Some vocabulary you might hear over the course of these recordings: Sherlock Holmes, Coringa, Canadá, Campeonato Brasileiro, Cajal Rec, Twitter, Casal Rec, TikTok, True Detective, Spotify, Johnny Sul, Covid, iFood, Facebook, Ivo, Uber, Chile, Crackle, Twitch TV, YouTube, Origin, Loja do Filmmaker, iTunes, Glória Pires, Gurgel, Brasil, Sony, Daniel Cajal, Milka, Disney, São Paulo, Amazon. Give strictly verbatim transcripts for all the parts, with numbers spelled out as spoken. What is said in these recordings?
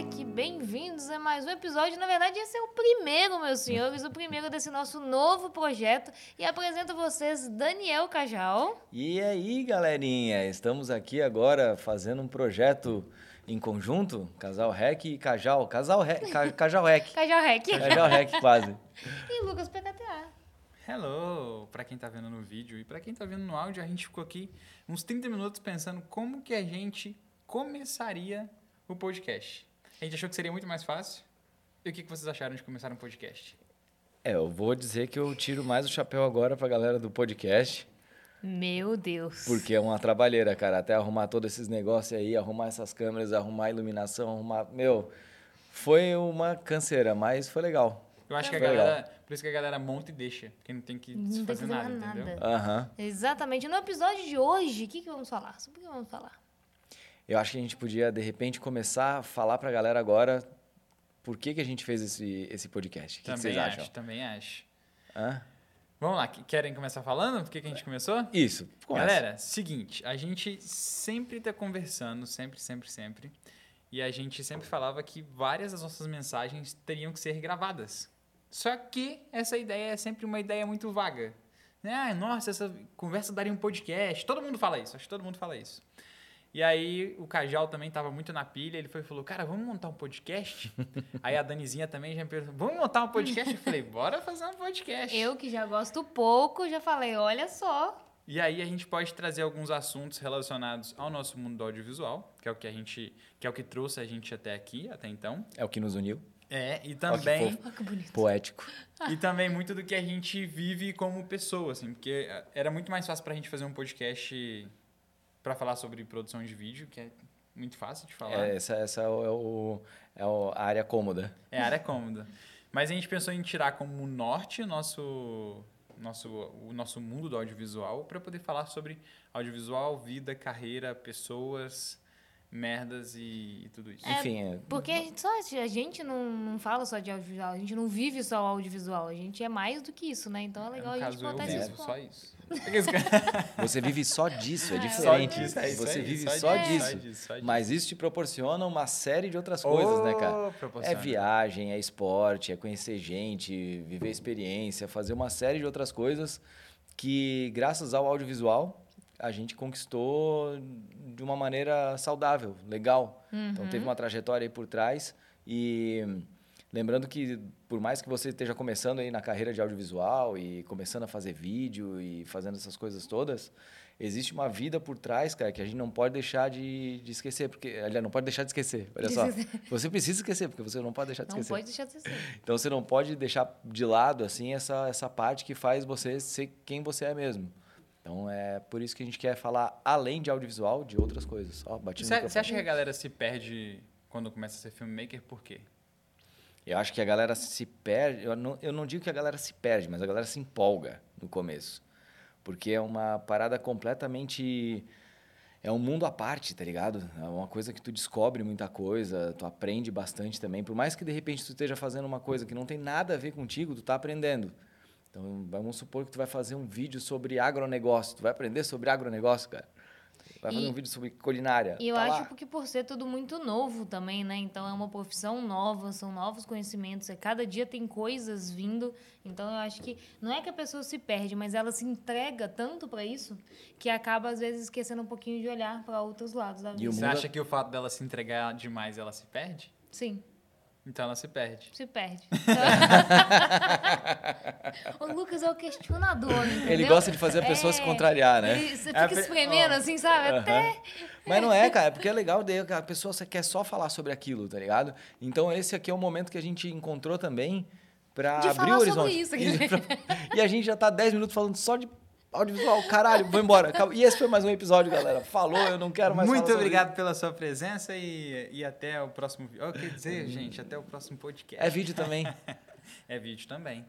Rec, bem-vindos a mais um episódio. Na verdade, esse é o primeiro, meus senhores, o primeiro desse nosso novo projeto. E apresento a vocês Daniel Cajal. E aí, galerinha, estamos aqui agora fazendo um projeto em conjunto, Casal Rec e Cajal. Casal Rec. Cajal Rec. Cajal Rec. Cajal Rec, quase. E Lucas P K T A. Hello! Para quem tá vendo no vídeo e para quem tá vendo no áudio, a gente ficou aqui uns trinta minutos pensando como que a gente começaria o podcast. A gente achou que seria muito mais fácil. E o que, que vocês acharam de começar um podcast? É, eu vou dizer que eu tiro mais o chapéu agora pra galera do podcast. Meu Deus! Porque é uma trabalheira, cara. Até arrumar todos esses negócios aí, arrumar essas câmeras, arrumar a iluminação, arrumar... Meu, foi uma canseira, mas foi legal. Eu acho que a galera... Por isso que a galera monta e deixa, porque não tem que não fazer nada, nada, entendeu? Uhum. Exatamente. No episódio de hoje, o que, que vamos falar? Sobre o que vamos falar? Eu acho que a gente podia, de repente, começar a falar pra galera agora por que, que a gente fez esse, esse podcast. O que, que vocês acho, acham? Também acho, também acho. Vamos lá, querem começar falando? Por que, que a gente começou? Isso, começa. Galera, seguinte, a gente sempre tá conversando, sempre, sempre, sempre, e a gente sempre falava que várias das nossas mensagens teriam que ser gravadas. Só que essa ideia é sempre uma ideia muito vaga. Ah, nossa, essa conversa daria um podcast. Todo mundo fala isso, acho que todo mundo fala isso. E aí o Cajal também estava muito na pilha, ele foi e falou, cara, vamos montar um podcast? Aí a Danizinha também já me perguntou, vamos montar um podcast? Eu falei, bora fazer um podcast. Eu que já gosto pouco, já falei, olha só. E aí a gente pode trazer alguns assuntos relacionados ao nosso mundo do audiovisual, que é o que a gente, que é o que trouxe a gente até aqui, até então. É o que nos uniu. É, e também... Oh, que bonito. Poético. E também muito do que a gente vive como pessoa, assim, porque era muito mais fácil pra gente fazer um podcast pra falar sobre produção de vídeo, que é muito fácil de falar. É, essa, essa é, o, é a área cômoda. É a área cômoda. Mas a gente pensou em tirar como norte nosso, nosso, o nosso mundo do audiovisual pra poder falar sobre audiovisual, vida, carreira, pessoas... merdas e, e tudo isso. É, Enfim, é... Porque a gente, só, a gente não, não fala só de audiovisual, a gente não vive só audiovisual, a gente é mais do que isso, né? Então é legal é, a gente botar isso. Vivo só isso. Você vive só disso, é diferente. É, só disso, Você é, vive é, só, é. Disso. Só, disso. só disso. Mas isso te proporciona uma série de outras coisas, oh, né, cara? É viagem, é esporte, é conhecer gente, viver experiência, fazer uma série de outras coisas que, graças ao audiovisual... a gente conquistou de uma maneira saudável, legal. Uhum. Então, teve uma trajetória aí por trás. E lembrando que, por mais que você esteja começando aí na carreira de audiovisual e começando a fazer vídeo e fazendo essas coisas todas, existe uma vida por trás, cara, que a gente não pode deixar de, de esquecer. Porque, aliás, não pode deixar de esquecer. Olha só, você precisa esquecer, porque você não pode deixar de esquecer. Não pode deixar de esquecer. Então, você não pode deixar de lado assim, essa, essa parte que faz você ser quem você é mesmo. Então, é por isso que a gente quer falar, além de audiovisual, de outras coisas. Ó, bati no microfone. Você acha que a galera se perde quando começa a ser filmmaker? Por quê? Eu acho que a galera se perde... Eu não, eu não digo que a galera se perde, mas a galera se empolga no começo. Porque é uma parada completamente... É um mundo à parte, tá ligado? É uma coisa que tu descobre muita coisa, tu aprende bastante também. Por mais que, de repente, tu esteja fazendo uma coisa que não tem nada a ver contigo, tu tá aprendendo. Então, vamos supor que tu vai fazer um vídeo sobre agronegócio. Tu vai aprender sobre agronegócio, cara. Vai fazer e, um vídeo sobre culinária. E eu tá acho lá. Porque por ser tudo muito novo também, né? Então, é uma profissão nova, são novos conhecimentos. É, cada dia tem coisas vindo. Então, eu acho que... Não é que a pessoa se perde, mas ela se entrega tanto para isso que acaba, às vezes, esquecendo um pouquinho de olhar para outros lados da vida. E você acha que o fato dela se entregar demais, ela se perde? Sim. Então ela se perde. Se perde. O Lucas é o questionador, entendeu? Ele gosta de fazer a pessoa é, se contrariar, né? Ele, você fica é, espremendo, oh. assim, sabe? Uh-huh. Até... Mas não é, cara, porque é legal, a pessoa quer só falar sobre aquilo, tá ligado? Então esse aqui é o momento que a gente encontrou também para abrir o horizonte. De falar sobre isso. Aqui. E a gente já tá dez minutos falando só de... audiovisual, caralho, vou embora. E esse foi mais um episódio, galera. Falou, eu não quero mais Muito falar obrigado sobre... pela sua presença e, e até o próximo vídeo. Oh, quer dizer, gente, até o próximo podcast. É vídeo também. É vídeo também.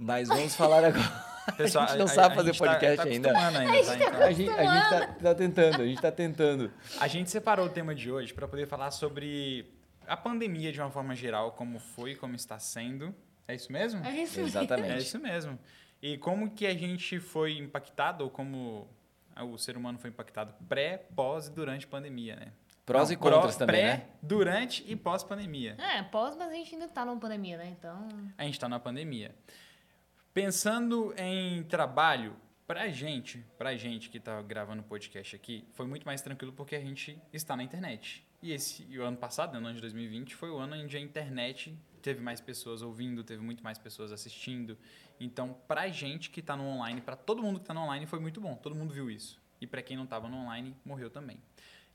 Mas vamos falar agora. Pessoal, a gente não a, sabe a fazer a podcast tá, tá ainda. ainda. A gente está tá então. tá, tá tentando, a gente está tentando. A gente separou o tema de hoje para poder falar sobre a pandemia de uma forma geral, como foi, como está sendo. É isso mesmo? É isso mesmo. Exatamente. É isso mesmo. E como que a gente foi impactado, ou como o ser humano foi impactado pré, pós e durante a pandemia, né? Prós não, e contras pró, também, pré, né? Durante e pós-pandemia. É, pós, mas a gente ainda está numa pandemia, né? Então... A gente está na pandemia. Pensando em trabalho, pra gente, pra gente que está gravando podcast aqui, foi muito mais tranquilo porque a gente está na internet. E esse, e o ano passado, no ano de dois mil e vinte, foi o ano em que a internet teve mais pessoas ouvindo, teve muito mais pessoas assistindo. Então, pra gente que está no online, pra todo mundo que está no online, foi muito bom. Todo mundo viu isso. E pra quem não estava no online, morreu também.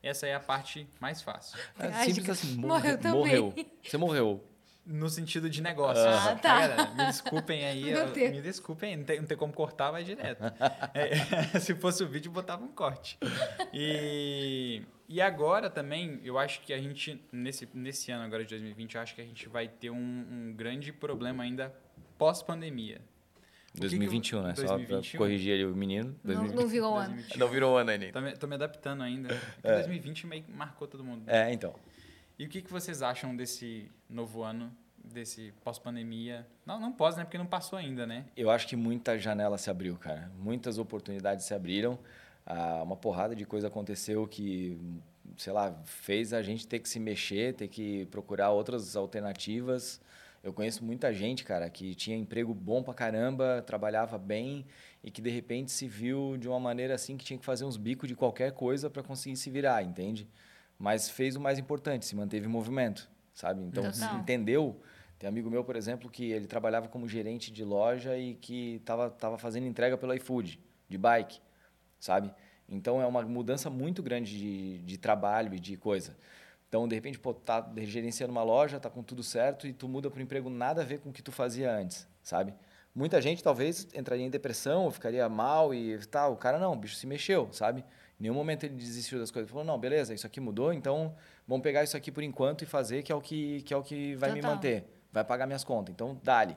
Essa é a parte mais fácil. É simples assim, morreu, morreu também. Você morreu. No sentido de negócio. Ah, tá. Cara, me desculpem aí. Eu, me desculpem, não tem, não tem como cortar, vai direto. É, se fosse o vídeo, botava um corte. E, e agora também, eu acho que a gente, nesse, nesse ano agora de dois mil e vinte, eu acho que a gente vai ter um, um grande problema ainda pós-pandemia. dois mil e vinte e um, né? dois mil e vinte e um. Só pra corrigir ali o menino. Não, não virou ano. Não virou ano, Aninha. Tô me, tô me adaptando ainda. É. dois mil e vinte meio que marcou todo mundo. É, então. E o que, que vocês acham desse novo ano, desse pós-pandemia? Não, não pós, né? Porque não passou ainda, né? Eu acho que muita janela se abriu, cara. Muitas oportunidades se abriram. Ah, uma porrada de coisa aconteceu que, sei lá, fez a gente ter que se mexer, ter que procurar outras alternativas. Eu conheço muita gente, cara, que tinha emprego bom pra caramba, trabalhava bem e que, de repente, se viu de uma maneira assim que tinha que fazer uns bicos de qualquer coisa pra conseguir se virar, entende? Mas fez o mais importante, se manteve em movimento, sabe? Então, se entendeu. Tem um amigo meu, por exemplo, que ele trabalhava como gerente de loja e que tava, tava fazendo entrega pelo iFood, de bike, sabe? Então, é uma mudança muito grande de, de trabalho e de coisa. Então, de repente, pô, tá gerenciando uma loja, tá com tudo certo e tu muda para um emprego nada a ver com o que tu fazia antes, sabe? Muita gente talvez entraria em depressão, ou ficaria mal e tal. O cara não, o bicho se mexeu, sabe? Em nenhum momento ele desistiu das coisas. Ele falou, não, beleza, isso aqui mudou, então vamos pegar isso aqui por enquanto e fazer, que é o que, que, é o que vai Total. me manter, vai pagar minhas contas, então dá-lhe.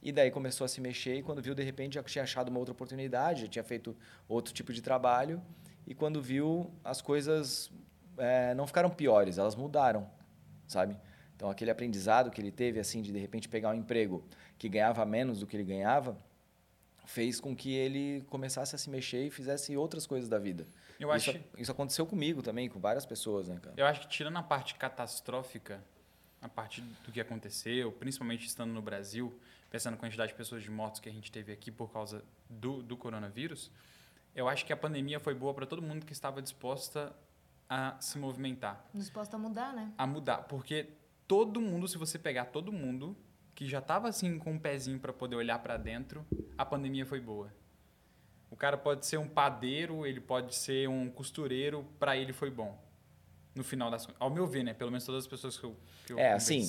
E daí começou a se mexer e quando viu, de repente, já tinha achado uma outra oportunidade, já tinha feito outro tipo de trabalho e quando viu, as coisas... É, não ficaram piores, elas mudaram, sabe? Então, aquele aprendizado que ele teve, assim, de, de repente, pegar um emprego que ganhava menos do que ele ganhava, fez com que ele começasse a se mexer e fizesse outras coisas da vida. Eu isso, acho... isso aconteceu comigo também, com várias pessoas, né, cara? Eu acho que, tirando a parte catastrófica, a parte do que aconteceu, principalmente estando no Brasil, pensando na quantidade de pessoas de mortos que a gente teve aqui por causa do, do coronavírus, eu acho que a pandemia foi boa para todo mundo que estava disposta a se movimentar. Disposta a mudar, né? A mudar, porque todo mundo, se você pegar todo mundo que já estava assim com um pezinho para poder olhar para dentro, a pandemia foi boa. O cara pode ser um padeiro, ele pode ser um costureiro, para ele foi bom. No final das contas, ao meu ver, né? Pelo menos todas as pessoas que eu, que eu é, conversei.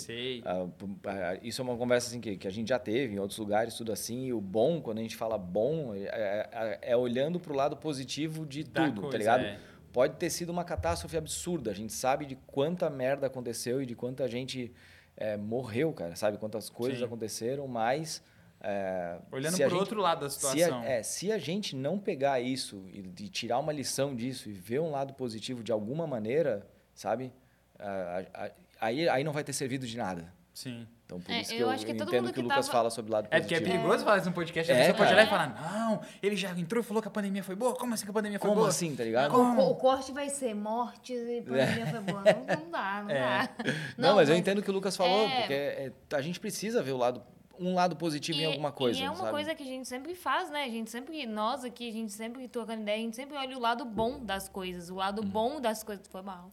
Assim, uh, isso é uma conversa assim, que, que a gente já teve em outros lugares, tudo assim. E o bom, quando a gente fala bom, é, é, é olhando para o lado positivo de da tudo, coisa, tá ligado? É. Pode ter sido uma catástrofe absurda. A gente sabe de quanta merda aconteceu e de quanta gente é, morreu, cara. Sabe quantas coisas Sim. aconteceram, mas... É, olhando para o outro lado da situação. Se a, é, se a gente não pegar isso e, e tirar uma lição disso e ver um lado positivo de alguma maneira, sabe? A, a, a, aí, aí não vai ter servido de nada. Sim. Então, por é, isso que eu, eu acho que entendo todo mundo que o Lucas tava... fala sobre o lado positivo. É porque é perigoso falar isso no podcast. É, a pessoa pode olhar e falar, não, ele já entrou e falou que a pandemia foi boa. Como assim que a pandemia foi Como boa? Como assim, tá ligado? Como? O, o corte vai ser mortes e a pandemia é. foi boa. Não, não dá, não é. dá. Não, não mas, mas eu entendo o que o Lucas falou, é... porque é, a gente precisa ver o lado, um lado positivo e, em alguma coisa, E é uma sabe? coisa que a gente sempre faz, né? A gente sempre, nós aqui, a gente sempre trocando ideia, a gente sempre olha o lado bom das coisas. O lado hum. bom das coisas... Foi mal.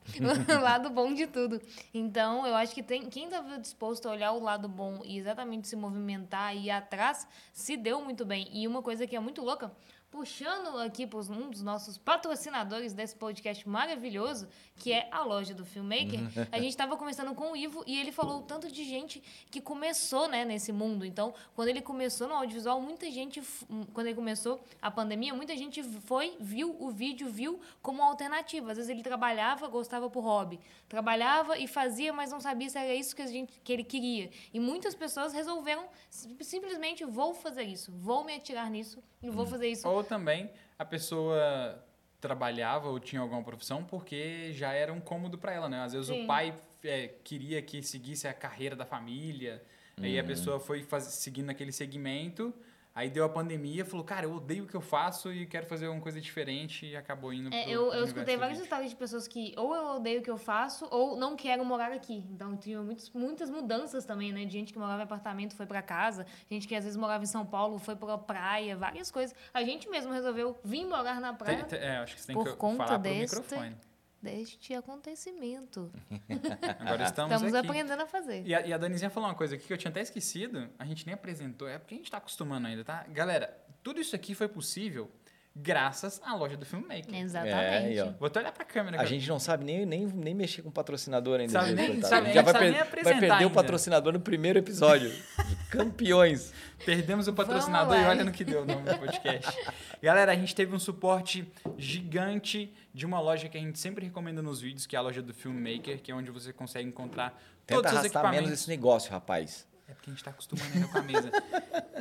O lado bom de tudo. Então, eu acho que tem, quem estava disposto a olhar o lado bom e exatamente se movimentar e ir atrás, se deu muito bem. E uma coisa que é muito louca... Puxando aqui para um dos nossos patrocinadores desse podcast maravilhoso, que é a Loja do Filmmaker, a gente estava conversando com o Ivo e ele falou o tanto de gente que começou, né, nesse mundo. Então, quando ele começou no audiovisual, muita gente, quando ele começou a pandemia, muita gente foi, viu o vídeo, viu como alternativa. Às vezes ele trabalhava, gostava por hobby. Trabalhava e fazia, mas não sabia se era isso que, a gente, que ele queria. E muitas pessoas resolveram simplesmente, vou fazer isso, vou me atirar nisso e vou fazer isso. Ou também a pessoa trabalhava ou tinha alguma profissão porque já era um cômodo para ela, né? Às vezes Sim. o pai é, queria que seguisse a carreira da família, hum. aí a pessoa foi faz, seguindo aquele segmento, Aí deu a pandemia, falou, cara, eu odeio o que eu faço e quero fazer alguma coisa diferente, e acabou indo é, pro eu, eu escutei vários histórias de pessoas que ou eu odeio o que eu faço ou não quero morar aqui. Então, tive muitas, muitas mudanças também, né? De gente que morava em apartamento foi pra casa, gente que às vezes morava em São Paulo foi pra praia, várias coisas. A gente mesmo resolveu vir morar na praia tem, tem, é, acho que você tem por que conta falar deste, pro microfone. Deste acontecimento. Agora estamos, estamos aqui. aprendendo a fazer. E a, e a Danizinha falou uma coisa aqui que eu tinha até esquecido, a gente nem apresentou, é porque a gente está acostumando ainda, tá? Galera, tudo isso aqui foi possível graças à Loja do Filmmaker. Exatamente. É, vou até olhar para a câmera. A gente não sabe nem, nem, nem mexer com patrocinador ainda. Sabe nem, sabe nem, já vai, sabe per- nem apresentar vai perder ainda. O patrocinador no primeiro episódio. Campeões. Perdemos o patrocinador e olha no que deu o nome do podcast. Galera, a gente teve um suporte gigante de uma loja que a gente sempre recomenda nos vídeos, que é a Loja do Filmmaker, que é onde você consegue encontrar Tenta todos os equipamentos. Tenta arrastar menos esse negócio, rapaz. É porque a gente está acostumando ainda com a mesa.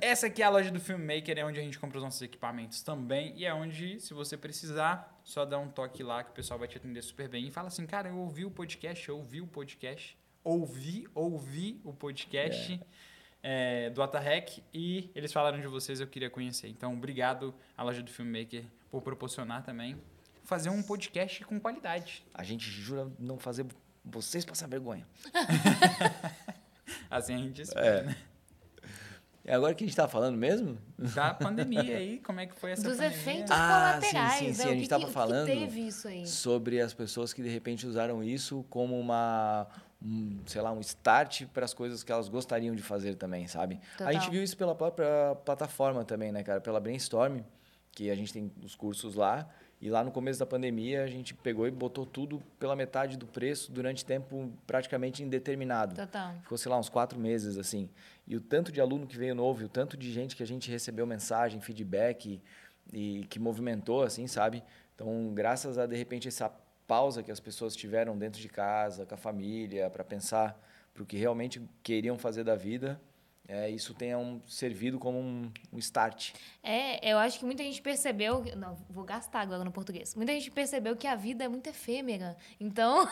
Essa aqui é a Loja do Filmmaker, é onde a gente compra os nossos equipamentos também, e é onde, se você precisar, só dá um toque lá que o pessoal vai te atender super bem. E fala assim, cara, eu ouvi o podcast, eu ouvi o podcast, ouvi, ouvi o podcast... É. É, do What the Hack, e eles falaram de vocês, eu queria conhecer. Então, obrigado à Loja do Filmmaker por proporcionar também fazer um podcast com qualidade. A gente jura não fazer vocês passar vergonha. Assim a gente espera, é. né? É agora que a gente tá falando mesmo? Da pandemia aí, como é que foi essa Dos pandemia? Dos efeitos ah, colaterais. Sim, sim, sim. É, a gente estava falando teve isso aí? sobre as pessoas que de repente usaram isso como uma... Um, sei lá, um start para as coisas que elas gostariam de fazer também, sabe? Total. A gente viu isso pela própria plataforma também, né, cara? Pela Brainstorm, que a gente tem os cursos lá. E lá no começo da pandemia, a gente pegou e botou tudo pela metade do preço durante tempo praticamente indeterminado. Total. Ficou, sei lá, uns quatro meses, assim. E o tanto de aluno que veio novo, e o tanto de gente que a gente recebeu mensagem, feedback, e, e que movimentou, assim, sabe? Então, graças a, de repente, essa pausa que as pessoas tiveram dentro de casa, com a família, para pensar para o que realmente queriam fazer da vida, é, isso tenha um, servido como um, um start. É, eu acho que muita gente percebeu... Que, não, vou gastar agora no português. Muita gente percebeu que a vida é muito efêmera. Então...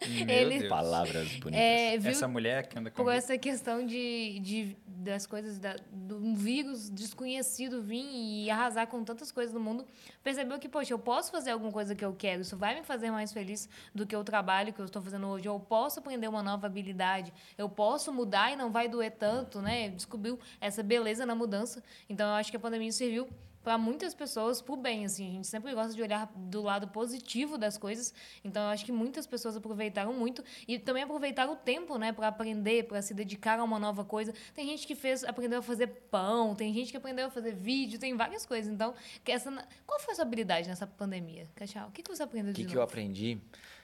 eles, palavras bonitas. É, viu, essa mulher que anda com... Por essa questão de, de, das coisas... Da, de um vírus desconhecido vir e arrasar com tantas coisas no mundo. Percebeu que, poxa, eu posso fazer alguma coisa que eu quero. Isso vai me fazer mais feliz do que o trabalho que eu estou fazendo hoje. Eu posso aprender uma nova habilidade. Eu posso mudar e não vai doer tanto, né? Descobriu essa beleza na mudança. Então, eu acho que a pandemia serviu... para muitas pessoas, por bem, assim. A gente sempre gosta de olhar do lado positivo das coisas. Então, eu acho que muitas pessoas aproveitaram muito. E também aproveitaram o tempo, né? Para aprender, para se dedicar a uma nova coisa. Tem gente que fez, aprendeu a fazer pão. Tem gente que aprendeu a fazer vídeo. Tem várias coisas. Então, essa, qual foi a sua habilidade nessa pandemia, Cajal? O que, que você aprendeu de novo? O que, que eu aprendi?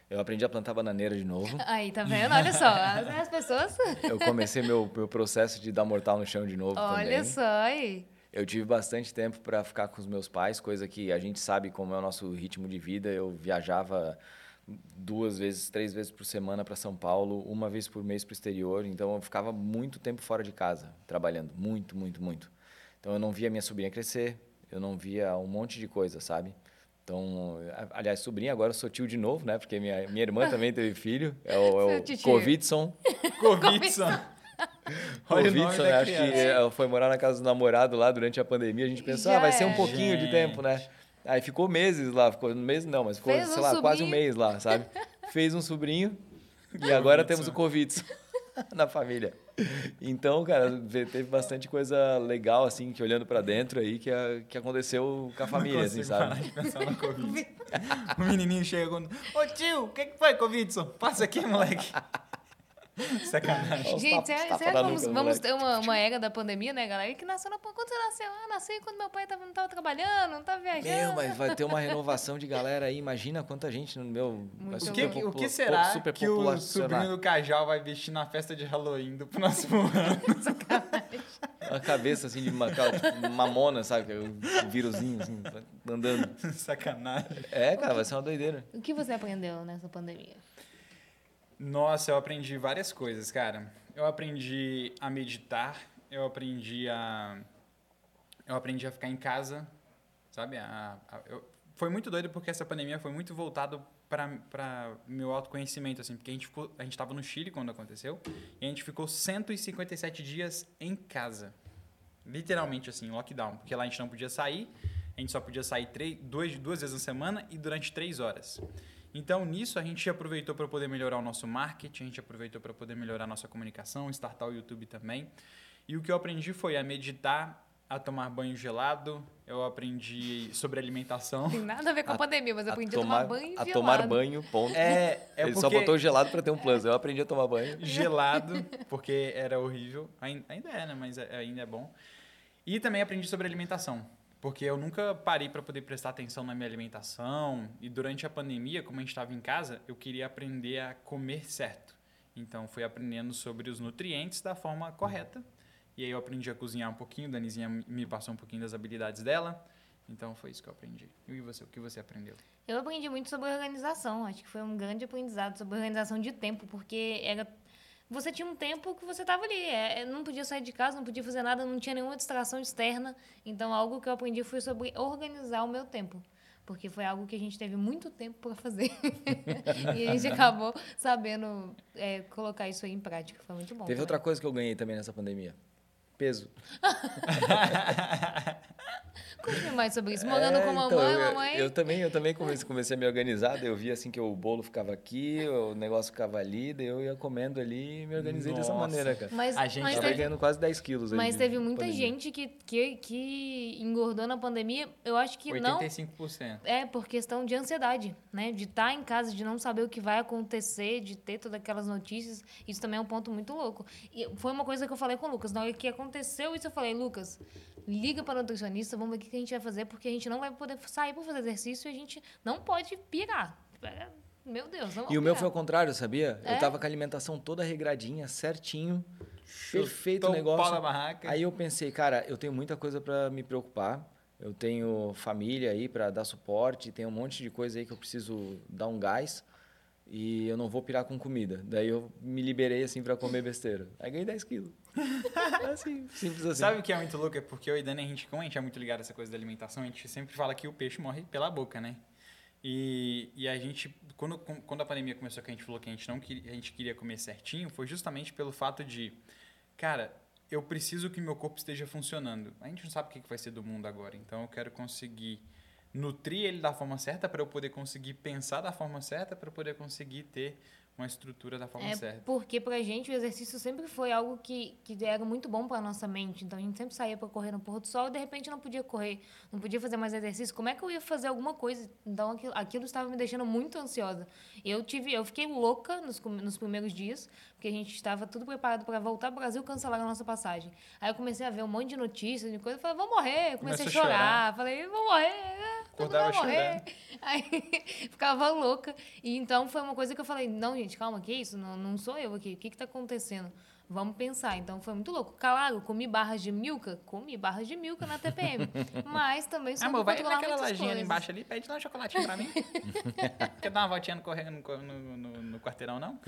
Eu aprendi a plantar bananeira de novo. Aí, tá vendo? Olha só, as, as pessoas... Eu comecei meu, meu processo de dar mortal no chão de novo. Olha também. só aí... Eu tive bastante tempo para ficar com os meus pais, coisa que a gente sabe como é o nosso ritmo de vida. Eu viajava duas vezes, três vezes por semana para São Paulo, uma vez por mês para o exterior. Então, eu ficava muito tempo fora de casa, trabalhando. Muito, muito, muito. Então, eu não via minha sobrinha crescer, eu não via um monte de coisa, sabe? Então, aliás, sobrinha, agora eu sou tio de novo, né? Porque minha, minha irmã também teve filho. É o, é o Covidson. Covidson. Olha o Vitson, acho que foi morar na casa do namorado lá durante a pandemia. A gente pensou, ah, vai é. ser um pouquinho gente. de tempo, né? Aí ficou meses lá, ficou um mês não, mas ficou, Fez sei um lá, sobrinho. quase um mês lá, sabe? Fez um sobrinho e agora temos o Covid na família. Então, cara, teve bastante coisa legal, assim, que olhando pra dentro aí, que, a, que aconteceu com a família, assim, sabe? O menininho chega quando... Ô tio, o que, que foi, Covidson? Passa aqui, moleque. Sacanagem. Gente, será que vamos, vamos ter uma, uma era da pandemia, né, galera? Que nasceu na... Quando você nasceu? Ah, nasci quando meu pai tava, não estava trabalhando, não estava viajando. Meu, mas vai ter uma renovação de galera aí. Imagina quanta gente no meu... O que, popula- o que será que o sobrinho do Cajal vai vestir na festa de Halloween do próximo ano? Sacanagem. A cabeça, assim, de uma, tipo, mamona, sabe? O vírusinho, assim, andando. Sacanagem. É, cara, vai ser uma doideira. O que você aprendeu nessa pandemia? Nossa, eu aprendi várias coisas, cara. Eu aprendi a meditar, eu aprendi a, eu aprendi a ficar em casa, sabe? A, a, eu, foi muito doido porque essa pandemia foi muito voltada para meu autoconhecimento, assim, porque a gente ficou, a gente estava no Chile quando aconteceu e a gente ficou cento e cinquenta e sete dias em casa. literalmente assim, lockdown, porque lá a gente não podia sair, a gente só podia sair três, dois, duas vezes na semana e durante três horas. Então, nisso, a gente aproveitou para poder melhorar o nosso marketing, a gente aproveitou para poder melhorar a nossa comunicação, startar o YouTube também. E o que eu aprendi foi a meditar, a tomar banho gelado, eu aprendi sobre alimentação. Tem nada a ver com a, a pandemia, mas eu aprendi a tomar, a tomar banho gelado. A tomar banho, ponto. É, é Ele porque... só botou gelado para ter um plus, eu aprendi a tomar banho. Gelado, porque era horrível. Ainda é, né? Mas ainda é bom. E também aprendi sobre alimentação. Porque eu nunca parei para poder prestar atenção na minha alimentação. E durante a pandemia, como a gente estava em casa, eu queria aprender a comer certo. Então, fui aprendendo sobre os nutrientes da forma correta. E aí eu aprendi a cozinhar um pouquinho. A Danizinha me passou um pouquinho das habilidades dela. Então, foi isso que eu aprendi. E você, o que você aprendeu? Eu aprendi muito sobre organização. Acho que foi um grande aprendizado sobre organização de tempo. Porque era... você tinha um tempo que você estava ali, é, não podia sair de casa, não podia fazer nada, não tinha nenhuma distração externa. Então, algo que eu aprendi foi sobre organizar o meu tempo, porque foi algo que a gente teve muito tempo para fazer. E a gente acabou sabendo é, colocar isso aí em prática, foi muito bom. Teve também outra coisa que eu ganhei também nessa pandemia. Peso. Conte mais sobre isso. Morando é, com a mamãe, então, eu, mamãe... Eu também, eu também comecei, comecei a me organizar. Eu vi assim que o bolo ficava aqui, o negócio ficava ali, daí eu ia comendo ali e me organizei. Nossa, dessa maneira, cara. Mas, a gente mas tava teve, ganhando quase dez quilos. Mas ali, teve muita pandemia. gente que, que, que engordou na pandemia. Eu acho que oitenta e cinco por cento. Não... oitenta e cinco por cento. É, por questão de ansiedade, né? De estar em casa, de não saber o que vai acontecer, de ter todas aquelas notícias. Isso também é um ponto muito louco. E foi uma coisa que eu falei com o Lucas. Na hora que aconteceu isso, eu falei, Lucas, liga para o nutricionista, vamos ver o que a gente vai fazer, porque a gente não vai poder sair para fazer exercício e a gente não pode pirar. Meu Deus, não. E o meu foi ao contrário, sabia? É? Eu tava com a alimentação toda regradinha, certinho, Chutou perfeito o negócio. Pau barraca. Aí eu pensei, cara, eu tenho muita coisa para me preocupar, eu tenho família aí para dar suporte, tem um monte de coisa aí que eu preciso dar um gás. E eu não vou pirar com comida. Daí eu me liberei, assim, pra comer besteira. Aí ganhei dez quilos. Assim, simples assim. Sabe o que é muito louco? É porque eu e Dani, a gente, como a gente é muito ligado a essa coisa da alimentação, a gente sempre fala que o peixe morre pela boca, né? E, e a gente, quando, quando a pandemia começou, que a gente falou que a gente, não, a gente queria comer certinho, foi justamente pelo fato de... Cara, eu preciso que meu corpo esteja funcionando. A gente não sabe o que vai ser do mundo agora. Então, eu quero conseguir... nutrir ele da forma certa para eu poder conseguir pensar da forma certa, para eu poder conseguir ter uma estrutura da forma é certa. Porque pra gente o exercício sempre foi algo que, que era muito bom pra nossa mente. Então a gente sempre saía pra correr no pôr do sol e de repente não podia correr, não podia fazer mais exercício. Como é que eu ia fazer alguma coisa? Então aquilo, aquilo estava me deixando muito ansiosa. Eu tive, eu fiquei louca nos, nos primeiros dias, porque a gente estava tudo preparado pra voltar pro Brasil, cancelar a nossa passagem. Aí eu comecei a ver um monte de notícias, de coisa, eu falei, vou morrer. Eu comecei Começou a chorar, chorar, falei, vou morrer. Acordava chorando. Aí ficava louca. E então foi uma coisa que eu falei, não, gente, calma, que isso? Não, não sou eu aqui. O que que tá acontecendo? Vamos pensar. Então foi muito louco. Claro, comi barras de milka, comi barras de milka na T P M. Mas também soube controlar muitas coisas. Amor, vai naquela lojinha ali embaixo ali, pede lá um chocolatinho pra mim. Quer dar uma voltinha no, no, no, no quarteirão, não?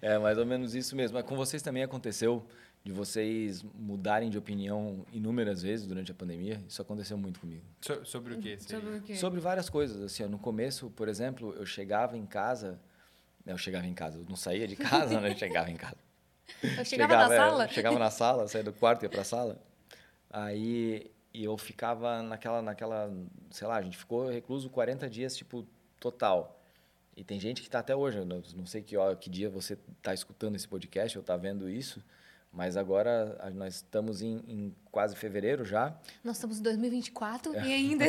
É, mais ou menos isso mesmo. Mas com vocês também aconteceu de vocês mudarem de opinião inúmeras vezes durante a pandemia? Isso aconteceu muito comigo. So, sobre o quê? Sobre o quê? Sobre várias coisas. Assim, ó, no começo, por exemplo, eu chegava em casa... Eu chegava em casa, eu não saía de casa, né? Eu chegava em casa. Eu chegava, chegava na sala? Eu chegava na sala, saía do quarto e ia pra sala. Aí e eu ficava naquela, naquela... Sei lá, a gente ficou recluso quarenta dias, tipo, total. E tem gente que tá até hoje, eu não, não sei que, ó, que dia você tá escutando esse podcast ou tá vendo isso, mas agora nós estamos em, em quase fevereiro já. Nós estamos em dois mil e vinte e quatro é. E ainda...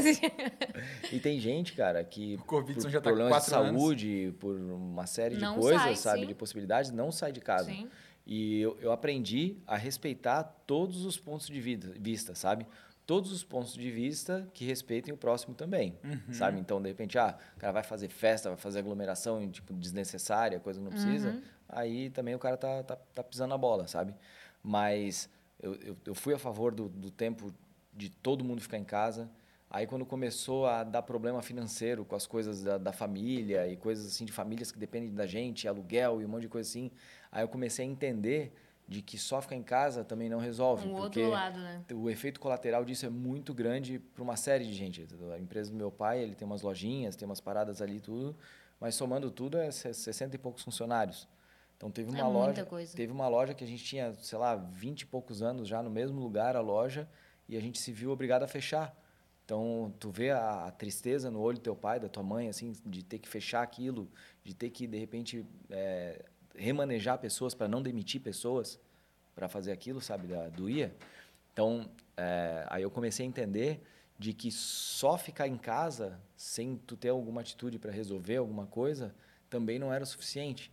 E tem gente, cara, que o Covid por já tá problemas de saúde, anos. Por uma série não de coisas, sai, sabe, sim. de possibilidades, não sai de casa. Sim. E eu, eu aprendi a respeitar todos os pontos de vida, vista, sabe? Todos os pontos de vista que respeitem o próximo também, uhum. sabe? Então, de repente, ah, o cara vai fazer festa, vai fazer aglomeração tipo, desnecessária, coisa que não precisa... Uhum. Aí também o cara tá, tá, tá pisando na bola, sabe? Mas eu, eu, eu fui a favor do, do tempo de todo mundo ficar em casa. Aí quando começou a dar problema financeiro com as coisas da, da família e coisas assim de famílias que dependem da gente, aluguel e um monte de coisa assim, aí eu comecei a entender de que só ficar em casa também não resolve. Um outro lado, né? O efeito colateral disso é muito grande para uma série de gente. A empresa do meu pai, ele tem umas lojinhas, tem umas paradas ali tudo, mas somando tudo é sessenta e poucos funcionários. Então teve uma, é loja, muita coisa. Teve uma loja que a gente tinha, sei lá, vinte e poucos anos já no mesmo lugar, a loja, e a gente se viu obrigado a fechar. Então, tu vê a, a tristeza no olho do teu pai, da tua mãe, assim, de ter que fechar aquilo, de ter que, de repente, é, remanejar pessoas para não demitir pessoas para fazer aquilo, sabe, da, doía. Então, é, aí eu comecei a entender de que só ficar em casa, sem tu ter alguma atitude para resolver alguma coisa, também não era o suficiente.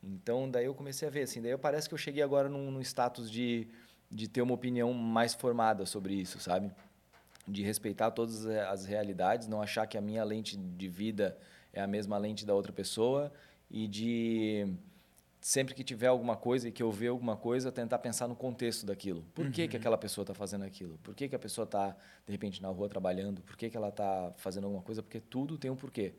Então, daí eu comecei a ver, assim, daí parece que eu cheguei agora num, num status de, de ter uma opinião mais formada sobre isso, sabe? De respeitar todas as realidades, não achar que a minha lente de vida é a mesma lente da outra pessoa e de, sempre que tiver alguma coisa e que eu ver alguma coisa, tentar pensar no contexto daquilo. Por uhum. que, que aquela pessoa está fazendo aquilo? Por que, que a pessoa está, de repente, na rua trabalhando? Por que, que ela está fazendo alguma coisa? Porque tudo tem um porquê.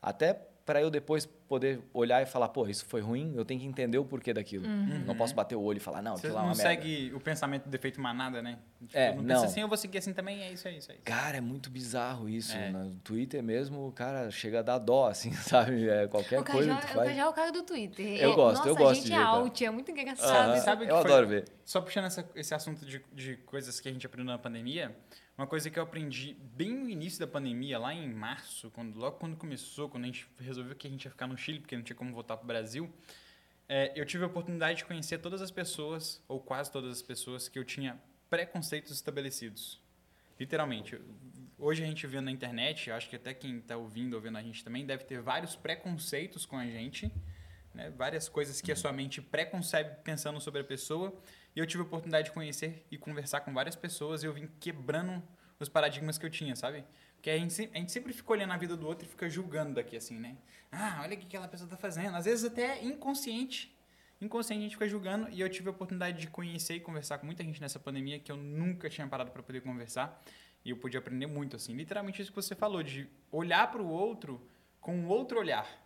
Até para eu depois poder olhar e falar, pô, isso foi ruim, eu tenho que entender o porquê daquilo. Uhum. Não posso bater o olho e falar, não, aquilo lá é uma merda. Você não segue o pensamento do efeito manada, né? Tipo, é, não. Não pensa assim, eu vou seguir assim também, é isso, é isso, é isso. Cara, é muito bizarro isso. É. No Twitter mesmo, cara, chega a dar dó, assim, sabe? É, qualquer o coisa Cajal, que faz. O Cajal é o cara do Twitter. Eu é, gosto, nossa, eu gosto. Nossa, a gente é alt, é muito engraçado. Ah, sabe eu que adoro foi, ver. Só puxando essa, esse assunto de, de coisas que a gente aprendeu na pandemia... Uma coisa que eu aprendi bem no início da pandemia, lá em março, quando, logo quando começou, quando a gente resolveu que a gente ia ficar no Chile, porque não tinha como voltar para o Brasil, é, eu tive a oportunidade de conhecer todas as pessoas, ou quase todas as pessoas, que eu tinha preconceitos estabelecidos. Literalmente. Hoje a gente vê na internet, eu acho que até quem está ouvindo ou vendo a gente também, deve ter vários preconceitos com a gente, né? Várias coisas que a sua mente preconcebe pensando sobre a pessoa. E eu tive a oportunidade de conhecer e conversar com várias pessoas e eu vim quebrando os paradigmas que eu tinha, sabe? Porque a gente, a gente sempre fica olhando a vida do outro e fica julgando daqui, assim, né? Ah, olha o que aquela pessoa tá fazendo. Às vezes até inconsciente. Inconsciente a gente fica julgando. E eu tive a oportunidade de conhecer e conversar com muita gente nessa pandemia que eu nunca tinha parado para poder conversar. E eu pude aprender muito, assim. Literalmente isso que você falou, de olhar para o outro com um outro olhar.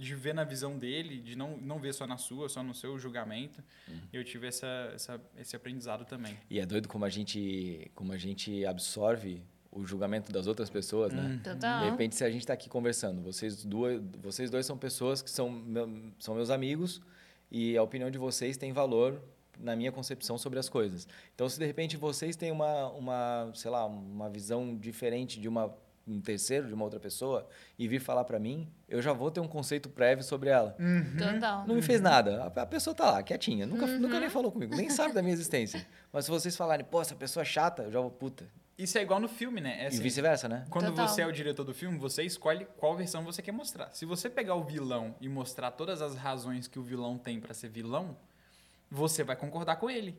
De ver na visão dele, de não, não ver só na sua, só no seu julgamento. Uhum. Eu tive essa, essa, esse aprendizado também. E é doido como a gente, como a gente absorve o julgamento das outras pessoas, uhum. né? Total. De repente, se a gente está aqui conversando, vocês, duas, vocês dois são pessoas que são, meu, são meus amigos e a opinião de vocês tem valor na minha concepção sobre as coisas. Então, se de repente vocês têm uma, uma, sei lá, uma visão diferente de uma... um terceiro, de uma outra pessoa, e vir falar para mim, eu já vou ter um conceito prévio sobre ela. Uhum. Total. Não me fez nada. A, a pessoa tá lá, quietinha. Nunca, uhum. nunca nem falou comigo, nem sabe da minha existência. Mas se vocês falarem, pô, essa pessoa é chata, eu já vou, puta. Isso é igual no filme, né? É assim, e vice-versa, né? Quando Total. Você é o diretor do filme, você escolhe qual versão você quer mostrar. Se você pegar o vilão e mostrar todas as razões que o vilão tem para ser vilão, você vai concordar com ele.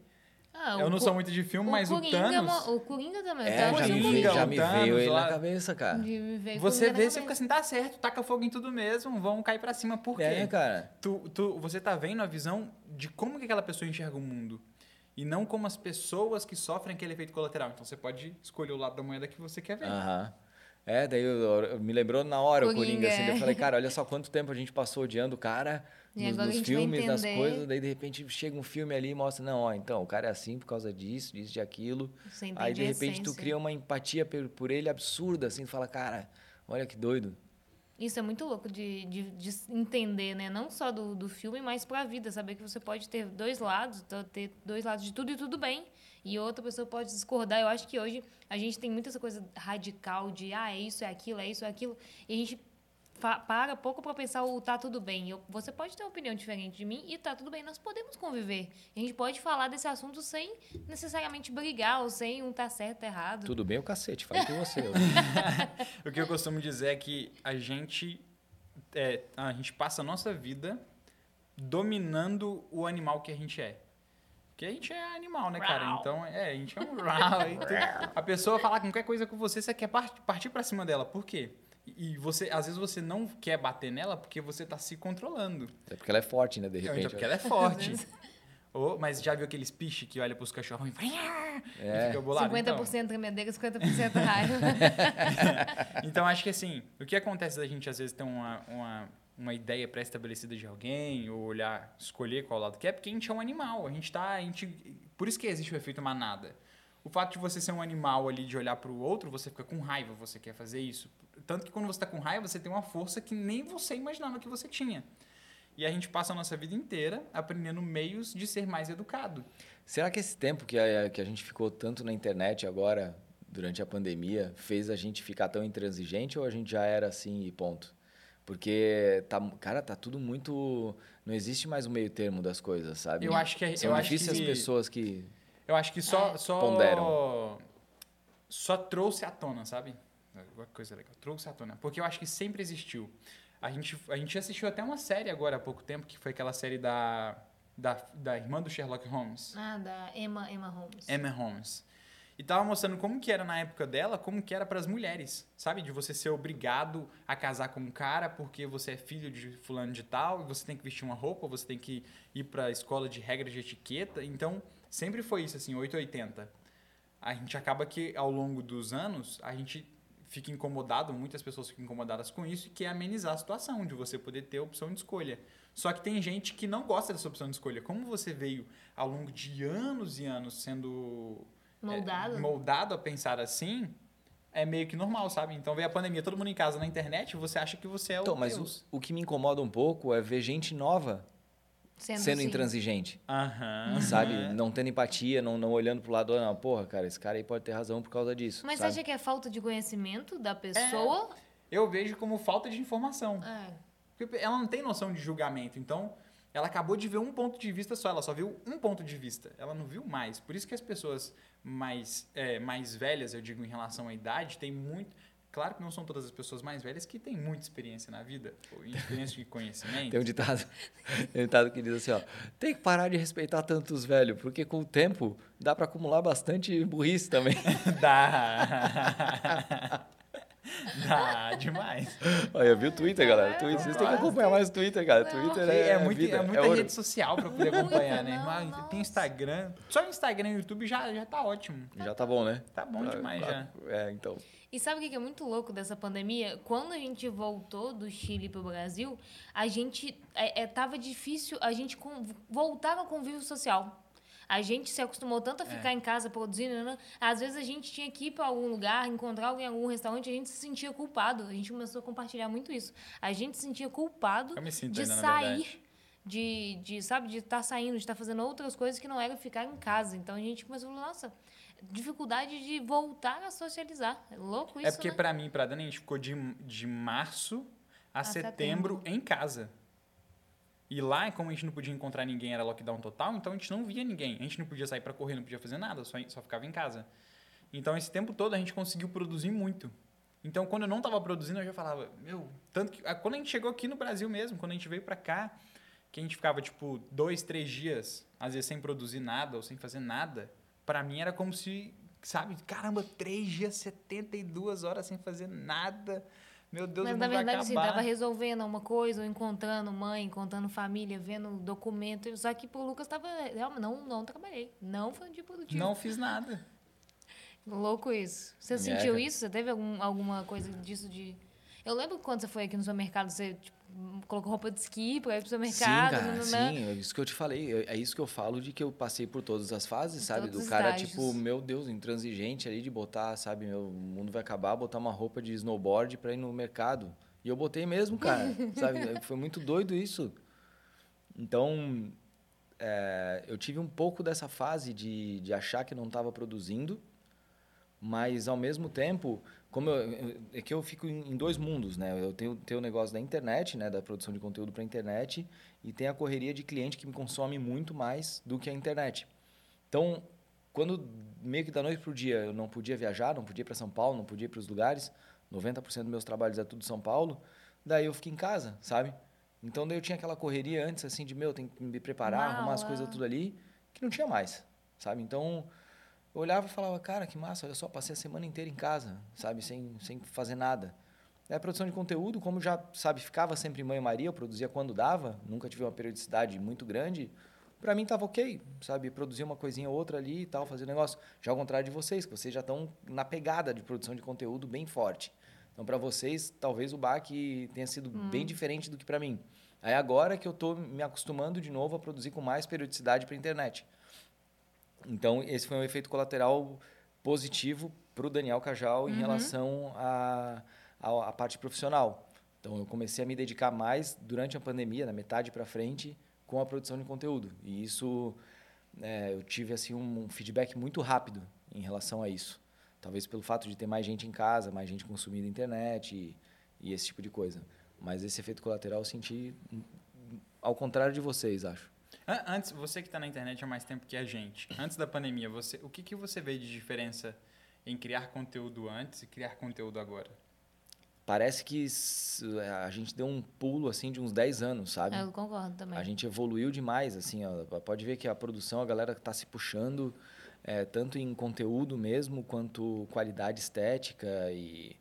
Ah, eu não cu... sou muito de filme, o mas Coringa, o Thanos... O Coringa também. É, já me, Coringa, já me Thanos, veio ele lá... na cabeça, cara. Você vê, você fica assim, tá certo, taca fogo em tudo mesmo, vão cair pra cima. Por quê? É, cara. Tu, tu, você tá vendo a visão de como que aquela pessoa enxerga o mundo. E não como as pessoas que sofrem aquele efeito colateral. Então, você pode escolher o lado da moeda que você quer ver. Aham. É, daí eu, eu, me lembrou na hora Coringa. o Coringa, assim. Eu falei, cara, olha só quanto tempo a gente passou odiando o cara... Nos, nos filmes, nas coisas, daí de repente chega um filme ali e mostra, não, ó, então, o cara é assim por causa disso, disso, de aquilo. Aí de repente tu cria uma empatia por, por ele absurda, assim, fala, cara, olha que doido. Isso é muito louco de, de, de entender, né? Não só do, do filme, mas pra vida, saber que você pode ter dois lados, ter dois lados de tudo e tudo bem, e outra pessoa pode discordar. Eu acho que hoje a gente tem muita essa coisa radical de, ah, é isso, é aquilo, é isso, é aquilo, e a gente... para pouco para pensar o tá tudo bem. Eu, você pode ter uma opinião diferente de mim e tá tudo bem, nós podemos conviver. A gente pode falar desse assunto sem necessariamente brigar ou sem um tá certo, errado. Tudo bem, o cacete, fala com você. O que eu costumo dizer é que a gente, é, a gente passa a nossa vida dominando o animal que a gente é. Porque a gente é animal, né, cara? Então, é, a gente é um rau. A pessoa falar qualquer coisa com você, você quer partir para cima dela. Por quê? E você, às vezes você não quer bater nela porque você está se controlando. É porque ela é forte, né, de repente. É porque ela é forte. Ou, mas já viu aqueles piche que olha para os cachorros e, é. e fica bolado? cinquenta por cento então. Tremedeira, cinquenta por cento raiva. Então, acho que assim, o que acontece da gente às vezes ter uma, uma, uma ideia pré-estabelecida de alguém ou olhar, escolher qual lado quer, é porque a gente é um animal. A gente tá, a gente, por isso que existe o efeito manada. O fato de você ser um animal ali, de olhar para o outro, você fica com raiva, você quer fazer isso. Tanto que quando você está com raiva, você tem uma força que nem você imaginava que você tinha. E a gente passa a nossa vida inteira aprendendo meios de ser mais educado. Será que esse tempo que a, que a gente ficou tanto na internet agora, durante a pandemia, fez a gente ficar tão intransigente ou a gente já era assim e ponto? Porque, tá, cara, tá tudo muito... Não existe mais um meio termo das coisas, sabe? Eu acho que... É, São eu difíceis acho que, as pessoas que... Eu acho que só... só ponderam. Só trouxe à tona, sabe? Uma coisa legal. Trouxe à tona. Porque eu acho que sempre existiu. A gente, a gente assistiu até uma série agora há pouco tempo, que foi aquela série da, da, da irmã do Sherlock Holmes. Ah, da Emma, Emma Holmes. Emma Holmes. E tava mostrando como que era na época dela, como que era para as mulheres, sabe? De você ser obrigado a casar com um cara porque você é filho de fulano de tal, você tem que vestir uma roupa, você tem que ir para a escola de regras de etiqueta. Então, sempre foi isso, assim, oito oitenta. A gente acaba que, ao longo dos anos, a gente fica incomodado, muitas pessoas ficam incomodadas com isso, que é amenizar a situação, de você poder ter a opção de escolha. Só que tem gente que não gosta dessa opção de escolha. Como você veio, ao longo de anos e anos, sendo... Moldado. É, moldado a pensar assim, é meio que normal, sabe? Então, veio a pandemia, todo mundo em casa na internet, você acha que você é o então, Deus. Mas o, o que me incomoda um pouco é ver gente nova sendo, sendo assim. Intransigente. Uhum. Sabe? Não tendo empatia, não, não olhando pro lado, não, porra, cara, esse cara aí pode ter razão por causa disso. Mas sabe? Você acha que é falta de conhecimento da pessoa? É, eu vejo como falta de informação. É. Porque ela não tem noção de julgamento, então... Ela acabou de ver um ponto de vista só, ela só viu um ponto de vista, ela não viu mais. Por isso que as pessoas mais, é, mais velhas, eu digo, em relação à idade, tem muito... Claro que não são todas as pessoas mais velhas que têm muita experiência na vida, ou experiência de conhecimento. Tem um ditado, tem um ditado que diz assim, ó, tem que parar de respeitar tantos velhos, porque com o tempo dá para acumular bastante burrice também. Dá... Ah, demais. Olha, viu o Twitter, galera? Twitter, vocês têm que acompanhar mais o Twitter, cara. Não, Twitter é, é, muito, vida, é muita é rede social para poder acompanhar, né? Não, tem Instagram. Só Instagram e YouTube já, já tá ótimo. Já tá bom, né? Tá bom pra, demais, pra, já. É, então. E sabe o que é muito louco dessa pandemia? Quando a gente voltou do Chile pro Brasil, a gente... É, é, tava difícil a gente com, voltar no convívio social. A gente se acostumou tanto a ficar é. em casa produzindo, né? Às vezes a gente tinha que ir para algum lugar, encontrar alguém em algum restaurante, a gente se sentia culpado. A gente começou a compartilhar muito isso. A gente se sentia culpado de sair, de, de, sabe, de estar tá saindo, de estar tá fazendo outras coisas que não eram ficar em casa. Então a gente começou a falar, nossa, dificuldade de voltar a socializar. É louco isso, né? É porque, né? Para mim e para a Dani, a gente ficou de, de março a, a setembro, setembro em casa. E lá, como a gente não podia encontrar ninguém, era lockdown total, então a gente não via ninguém. A gente não podia sair para correr, não podia fazer nada, só, só ficava em casa. Então, esse tempo todo, a gente conseguiu produzir muito. Então, quando eu não estava produzindo, eu já falava... Meu, tanto que... Quando a gente chegou aqui no Brasil mesmo, quando a gente veio para cá, que a gente ficava, tipo, dois, três dias, às vezes sem produzir nada ou sem fazer nada, para mim era como se, sabe? Caramba, três dias, setenta e duas horas sem fazer nada... Meu Deus, mas na verdade você estava resolvendo uma coisa, ou encontrando mãe, encontrando família, vendo documento. Só que o Lucas estava... Não, não trabalhei. Não foi um dia produtivo. Não fiz nada. Louco isso. Você Minha sentiu cara. Isso? Você teve algum, alguma coisa disso de... Eu lembro quando você foi aqui no supermercado, você tipo, colocou roupa de esqui para ir para o supermercado. Sim, cara, não, não, não. Sim, é isso que eu te falei. É isso que eu falo de que eu passei por todas as fases, sabe? Do cara, estágios. Tipo, meu Deus, intransigente ali de botar, sabe? Meu mundo vai acabar, botar uma roupa de snowboard para ir no mercado. E eu botei mesmo, cara, sabe? Foi muito doido isso. Então, é, eu tive um pouco dessa fase de, de achar que não estava produzindo, mas, ao mesmo tempo... Como eu, é que eu fico em dois mundos, né? Eu tenho, tenho o negócio da internet, né? Da produção de conteúdo para a internet, e tem a correria de cliente que me consome muito mais do que a internet. Então, quando meio que da noite para o dia eu não podia viajar, não podia ir para São Paulo, não podia ir para os lugares, noventa por cento dos meus trabalhos é tudo São Paulo, daí eu fiquei em casa, sabe? Então, daí eu tinha aquela correria antes, assim, de, meu, tem que me preparar, Mala. arrumar as coisas tudo ali, que não tinha mais, sabe? Então... Eu olhava e falava, cara, que massa, olha só, passei a semana inteira em casa, sabe, sem, sem fazer nada. Daí a produção de conteúdo, como já, sabe, ficava sempre em banho-maria, eu produzia quando dava, nunca tive uma periodicidade muito grande, para mim estava ok, sabe, produzir uma coisinha ou outra ali e tal, fazer um negócio. Já ao contrário de vocês, que vocês já estão na pegada de produção de conteúdo bem forte. Então, para vocês, talvez o baque tenha sido hum. bem diferente do que para mim. Aí agora que eu estou me acostumando de novo a produzir com mais periodicidade para a internet. Então, esse foi um efeito colateral positivo para o Daniel Cajal uhum. em relação à parte profissional. Então, eu comecei a me dedicar mais durante a pandemia, na metade para frente, com a produção de conteúdo. E isso, é, eu tive assim, um, um feedback muito rápido em relação a isso. Talvez pelo fato de ter mais gente em casa, mais gente consumindo a internet e, e esse tipo de coisa. Mas esse efeito colateral eu senti ao contrário de vocês, acho. Antes, você que está na internet há mais tempo que a gente, antes da pandemia, você, o que, que você vê de diferença em criar conteúdo antes e criar conteúdo agora? Parece que a gente deu um pulo assim, de uns dez anos, sabe? Eu concordo também. A gente evoluiu demais. Assim, ó, pode ver que a produção, a galera está se puxando, é, tanto em conteúdo mesmo, quanto qualidade estética e,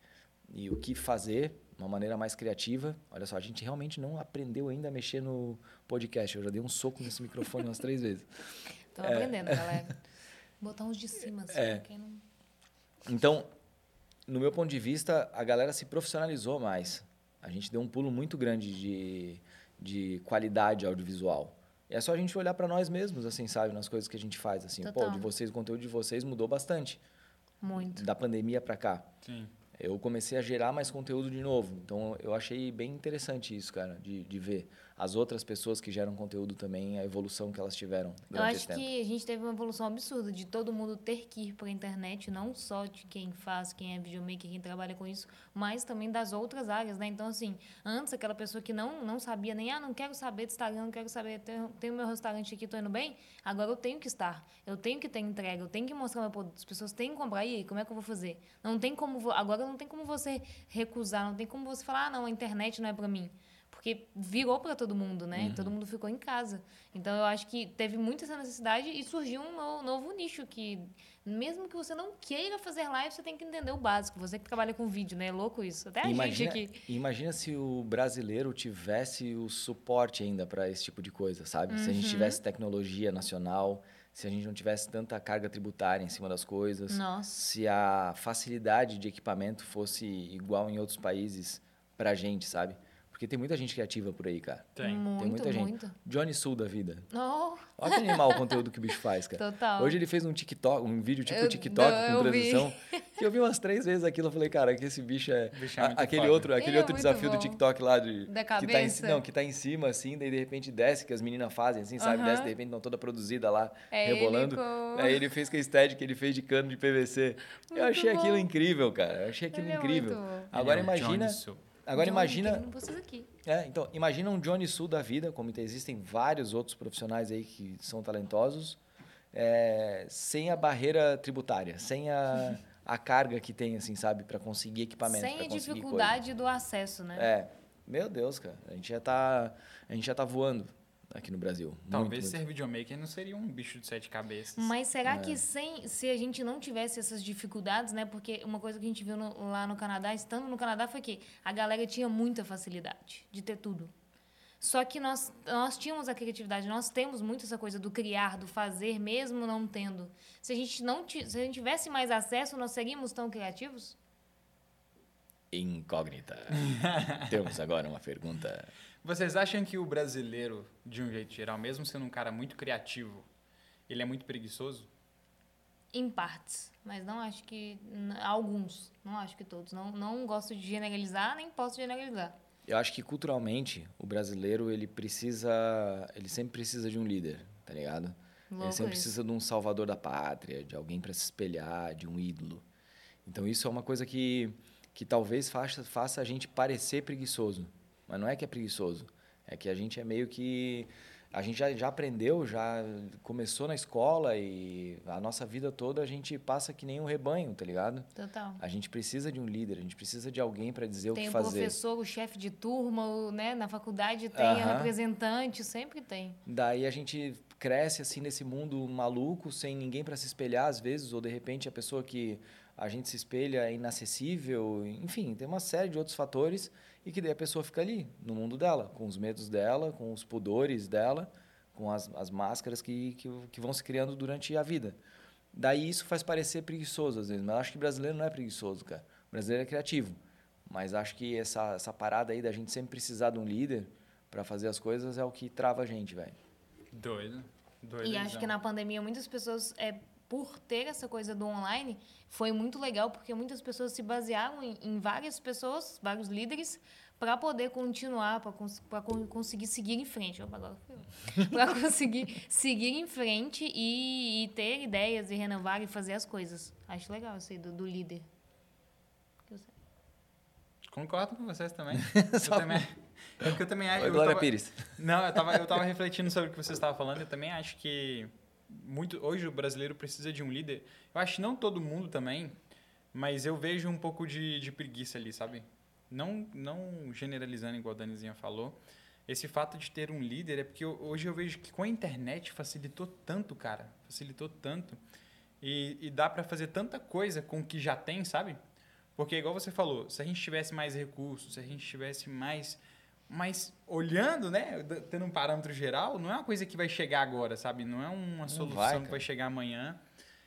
e o que fazer de uma maneira mais criativa. Olha só, a gente realmente não aprendeu ainda a mexer no podcast. Eu já dei um soco nesse microfone umas três vezes. Estão é... aprendendo, galera. Botar uns de cima, assim, é. Quem não... Então... No meu ponto de vista, a galera se profissionalizou mais. A gente deu um pulo muito grande de, de qualidade audiovisual. E é só a gente olhar para nós mesmos, assim, sabe? Nas coisas que a gente faz, assim. Total. Pô, de vocês, o conteúdo de vocês mudou bastante. Muito. Da pandemia para cá. Sim. Eu comecei a gerar mais conteúdo de novo. Então, eu achei bem interessante isso, cara, de, de ver as outras pessoas que geram conteúdo também, a evolução que elas tiveram durante esse tempo. Eu acho que a gente teve uma evolução absurda de todo mundo ter que ir para a internet, não só de quem faz, quem é videomaker, quem trabalha com isso, mas também das outras áreas, né? Então, assim, antes aquela pessoa que não, não sabia nem, ah, não quero saber de Instagram, não quero saber, tem o meu restaurante aqui, tô indo bem, agora eu tenho que estar, eu tenho que ter entrega, eu tenho que mostrar meu produto, as pessoas têm que comprar, e aí, como é que eu vou fazer? Não tem como, agora não tem como você recusar, não tem como você falar, ah, não, a internet não é para mim. Porque virou para todo mundo, né? Uhum. Todo mundo ficou em casa. Então, eu acho que teve muito essa necessidade e surgiu um novo, novo nicho que, mesmo que você não queira fazer live, você tem que entender o básico. Você que trabalha com vídeo, né? É louco isso. Até a imagina, gente aqui. Imagina se o brasileiro tivesse o suporte ainda para esse tipo de coisa, sabe? Uhum. Se a gente tivesse tecnologia nacional, se a gente não tivesse tanta carga tributária em cima das coisas, nossa. Se a facilidade de equipamento fosse igual em outros países para a gente, sabe? Porque tem muita gente criativa por aí, cara. Tem. Muito, tem muita gente. Muito. Johnny Sul da vida. Oh. Olha que animal o conteúdo que o bicho faz, cara. Total. Hoje ele fez um TikTok, um vídeo tipo eu, TikTok não, com transição. Que eu vi umas três vezes aquilo. Eu falei, cara, que esse bicho é... Bicho é a, aquele foda. outro, aquele outro é desafio bom. Do TikTok lá de... Da cabeça. Que tá em, não, que tá em cima, assim, daí de repente desce, que as meninas fazem, assim, sabe? Uh-huh. Desce, de repente estão toda produzida lá, é rebolando. Ele com... Aí ele fez com a estética, ele fez de cano de P V C. Muito eu achei bom. Aquilo incrível, cara. Eu achei aquilo ele incrível. É Agora imagina... Agora Johnny, imagina, aqui. É, então, imagina um Johnny Sul da vida, como existem vários outros profissionais aí que são talentosos, é, sem a barreira tributária, sem a, a carga que tem, assim, sabe, para conseguir equipamento. Sem a dificuldade coisa. Do acesso, né? É, meu Deus, cara, a gente já tá, a gente já tá voando. Aqui no Brasil. Talvez muito, ser muito. videomaker não seria um bicho de sete cabeças. Mas será é. que sem, se a gente não tivesse essas dificuldades, né? Porque uma coisa que a gente viu no, lá no Canadá, estando no Canadá, foi que a galera tinha muita facilidade de ter tudo. Só que nós, nós tínhamos a criatividade, nós temos muito essa coisa do criar, do fazer, mesmo não tendo. Se a gente, não t- se a gente tivesse mais acesso, nós seríamos tão criativos? Incógnita. Temos agora uma pergunta... Vocês acham que o brasileiro, de um jeito geral, mesmo sendo um cara muito criativo, ele é muito preguiçoso? Em partes, mas não acho que... Alguns, não acho que todos. Não, não gosto de generalizar, nem posso generalizar. Eu acho que, culturalmente, o brasileiro, ele precisa... Ele sempre precisa de um líder, tá ligado? Louco ele sempre isso. precisa de um salvador da pátria, de alguém para se espelhar, de um ídolo. Então, isso é uma coisa que, que talvez faça, faça a gente parecer preguiçoso. Mas não é que é preguiçoso, é que a gente é meio que... A gente já, já aprendeu, já começou na escola e a nossa vida toda a gente passa que nem um rebanho, tá ligado? Total. A gente precisa de um líder, a gente precisa de alguém para dizer tem o que fazer. Tem o professor, o chefe de turma, o, né? Na faculdade tem uh-huh. representante, sempre tem. Daí a gente cresce assim nesse mundo maluco, sem ninguém para se espelhar às vezes, ou de repente a pessoa que a gente se espelha é inacessível, enfim, tem uma série de outros fatores... E que daí a pessoa fica ali, no mundo dela, com os medos dela, com os pudores dela, com as, as máscaras que, que, que vão se criando durante a vida. Daí isso faz parecer preguiçoso, às vezes. Mas eu acho que brasileiro não é preguiçoso, cara. O brasileiro é criativo. Mas acho que essa, essa parada aí da gente sempre precisar de um líder para fazer as coisas é o que trava a gente, velho. Doido. Doido. E acho que na pandemia muitas pessoas... É... Por ter essa coisa do online, foi muito legal, porque muitas pessoas se basearam em, em várias pessoas, vários líderes, para poder continuar, para cons conseguir seguir em frente. Opa, agora fui eu. Para conseguir seguir em frente e, e ter ideias e renovar e fazer as coisas. Acho legal isso aí do, do líder. Concordo com vocês também. Eu também, eu também acho... Oi, Glória Pires. Não, eu tava, eu tava refletindo sobre o que vocês estavam falando. Eu também acho que muito, hoje o brasileiro precisa de um líder. Eu acho que não todo mundo também, mas eu vejo um pouco de, de preguiça ali, sabe? Não, não generalizando, igual a Danizinha falou. Esse fato de ter um líder é porque eu, hoje eu vejo que com a internet facilitou tanto, cara. Facilitou tanto. E, e dá pra fazer tanta coisa com o que já tem, sabe? Porque, igual você falou, se a gente tivesse mais recursos, se a gente tivesse mais... Mas olhando, né? Tendo um parâmetro geral, não é uma coisa que vai chegar agora, sabe? Não é uma solução vai, que vai chegar amanhã.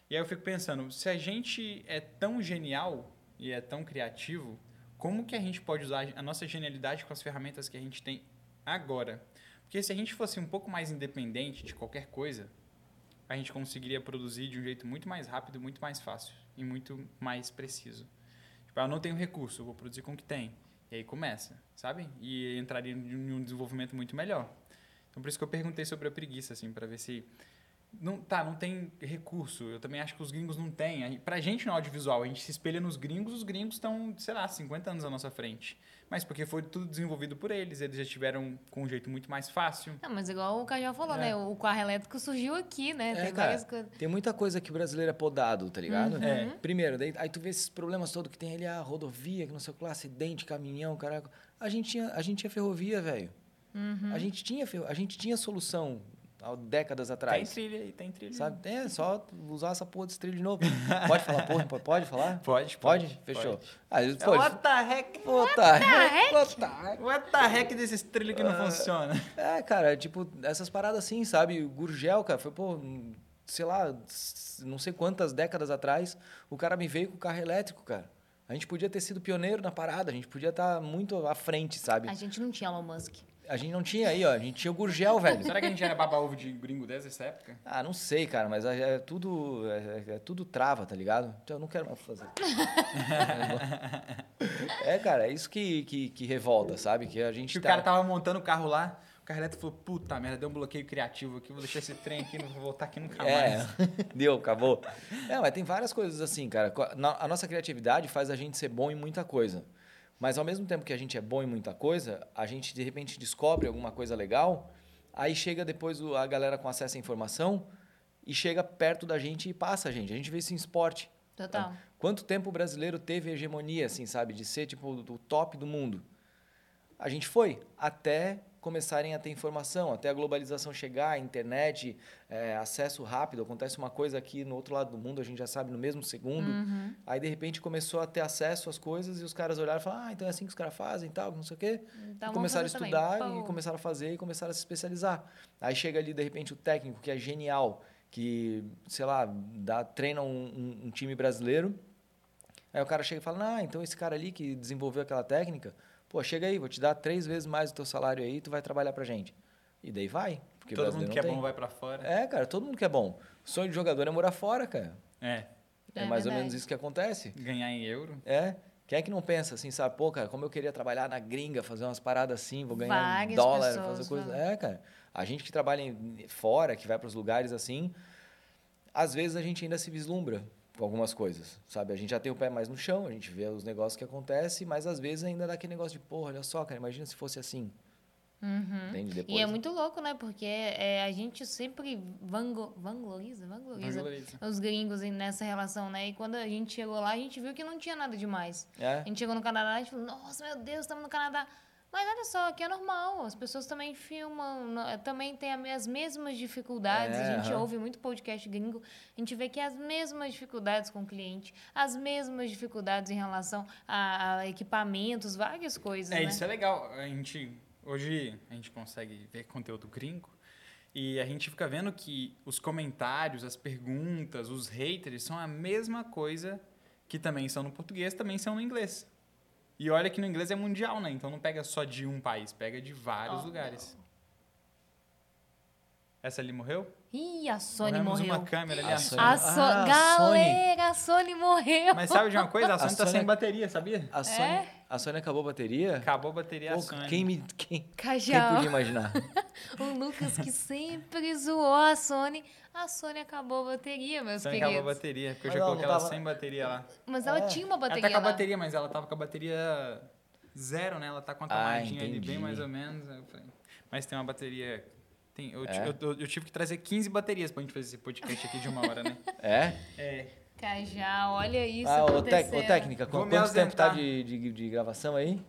E aí eu fico pensando, se a gente é tão genial e é tão criativo, como que a gente pode usar a nossa genialidade com as ferramentas que a gente tem agora? Porque se a gente fosse um pouco mais independente de qualquer coisa, a gente conseguiria produzir de um jeito muito mais rápido, muito mais fácil e muito mais preciso. Eu não tenho recurso, eu vou produzir com o que tem. E aí começa, sabe? E entraria em um desenvolvimento muito melhor. Então, por isso que eu perguntei sobre a preguiça, assim, para ver se... Não, tá, não tem recurso. Eu também acho que os gringos não têm. Pra gente, no audiovisual, a gente se espelha nos gringos, os gringos estão, sei lá, cinquenta anos à nossa frente. Mas porque foi tudo desenvolvido por eles, eles já tiveram com um jeito muito mais fácil. Não, mas igual o Cajal falou, é. né? O carro elétrico surgiu aqui, né? É, tem, cara, várias... tem muita coisa que o brasileiro é podado, tá ligado? Uhum. É. Primeiro, daí, aí tu vê esses problemas todos que tem ali, a rodovia, que não sei o que lá, acidente, caminhão, caraca. A gente tinha, a gente tinha ferrovia, velho. Uhum. A gente tinha, a gente tinha solução... Há décadas atrás. Tem trilha aí, tem trilha. Sabe? É só usar essa porra desse trilho de novo. Pode falar porra? Pode falar? Pode, pode. Pode? Fechou. Pode. Ah, é, what the hack? What the hack? What the hack? What the hack desses trilhos que não uh, funciona? É, cara, tipo, essas paradas assim, sabe? O Gurgel, cara, foi, pô, sei lá, não sei quantas décadas atrás, o cara me veio com o carro elétrico, cara. A gente podia ter sido pioneiro na parada, a gente podia estar muito à frente, sabe? A gente não tinha Elon Musk. A gente não tinha aí, ó. A gente tinha o Gurgel, velho. Será que a gente era baba-ovo de gringo desde essa época? Ah, não sei, cara. Mas é tudo, é, é tudo trava, tá ligado? Então eu não quero mais fazer. É, cara. É isso que, que, que revolta, sabe? Que a gente que tá... O cara tava montando o carro lá. O carro elétrico falou, puta merda, deu um bloqueio criativo aqui. Vou deixar esse trem aqui, não vou voltar aqui nunca é, mais. Deu, acabou. É, mas tem várias coisas assim, cara. A nossa criatividade faz a gente ser bom em muita coisa. Mas, ao mesmo tempo que a gente é bom em muita coisa, a gente, de repente, descobre alguma coisa legal, aí chega depois a galera com acesso à informação e chega perto da gente e passa a gente. A gente vê isso em esporte. Total. Né? Quanto tempo o brasileiro teve hegemonia, assim, sabe? De ser, tipo, o top do mundo. A gente foi até começarem a ter informação, até a globalização chegar, a internet, é, acesso rápido. Acontece uma coisa aqui no outro lado do mundo, a gente já sabe no mesmo segundo. Uhum. Aí, de repente, começou a ter acesso às coisas e os caras olharam e falaram, ah, então é assim que os caras fazem e tal, não sei o quê. Então, e começaram a estudar e começaram a fazer e começaram a se especializar. Aí chega ali, de repente, o técnico, que é genial, que, sei lá, dá, treina um, um, um time brasileiro. Aí o cara chega e fala, ah, então esse cara ali que desenvolveu aquela técnica... Pô, chega aí, vou te dar três vezes mais o teu salário aí, tu vai trabalhar pra gente. E daí vai. Porque todo mundo que é bom vai pra fora. É, cara, todo mundo que é bom. O sonho de jogador é morar fora, cara. É. É, é mais verdade. Ou menos isso que acontece. Ganhar em euro. É. Quem é que não pensa assim, sabe? Pô, cara, como eu queria trabalhar na gringa, fazer umas paradas assim, vou ganhar várias em dólar, pessoas, fazer coisas... Né? É, cara. A gente que trabalha fora, que vai pros lugares assim, às vezes a gente ainda se vislumbra com algumas coisas, sabe? A gente já tem o pé mais no chão, a gente vê os negócios que acontecem, mas às vezes ainda dá aquele negócio de, porra, olha só, cara, imagina se fosse assim. Uhum. Entende? Depois, e é muito louco, né? Porque é, a gente sempre vango, vangloriza, vangloriza, vangloriza os gringos nessa relação, né? E quando a gente chegou lá, a gente viu que não tinha nada demais. É. A gente chegou no Canadá, a gente falou, nossa, meu Deus, estamos no Canadá. Mas olha só, aqui é normal, as pessoas também filmam, também têm as mesmas dificuldades, é, a gente uhum. ouve muito podcast gringo, a gente vê que é as mesmas dificuldades com o cliente, as mesmas dificuldades em relação a, a equipamentos, várias coisas, é, né? Isso é legal, a gente, hoje a gente consegue ver conteúdo gringo e a gente fica vendo que os comentários, as perguntas, os haters são a mesma coisa que também são no português, também são no inglês. E olha que no inglês é mundial, né? Então não pega só de um país, pega de vários oh, lugares. Não. Essa ali morreu? Ih, a Sony Morremos morreu. Uma câmera ali, a, a Sony. A so... ah, galera, Sony. A Sony morreu. Mas sabe de uma coisa? A Sony a tá Sony... sem bateria, sabia? A Sony, é? A Sony acabou a bateria? Acabou a bateria, pô, a Sony. Quem, me, quem, quem podia imaginar? O Lucas que sempre zoou a Sony. A Sony acabou a bateria, meus Sony queridos. Sony acabou a bateria, porque mas eu já coloquei ela tava... sem bateria lá. Mas ela é. tinha uma bateria. Ela tá com a lá. bateria, mas ela tava com a bateria zero, né? Ela tá com a tamadinha ah, ali, bem mais ou menos. Mas tem uma bateria... Tem, eu, é? eu, eu, eu tive que trazer quinze baterias pra gente fazer esse podcast aqui de uma hora, né? É? É. Cajal, olha isso ah, ô, tec, ô, técnica, vou quanto tempo tá de, de, de gravação aí?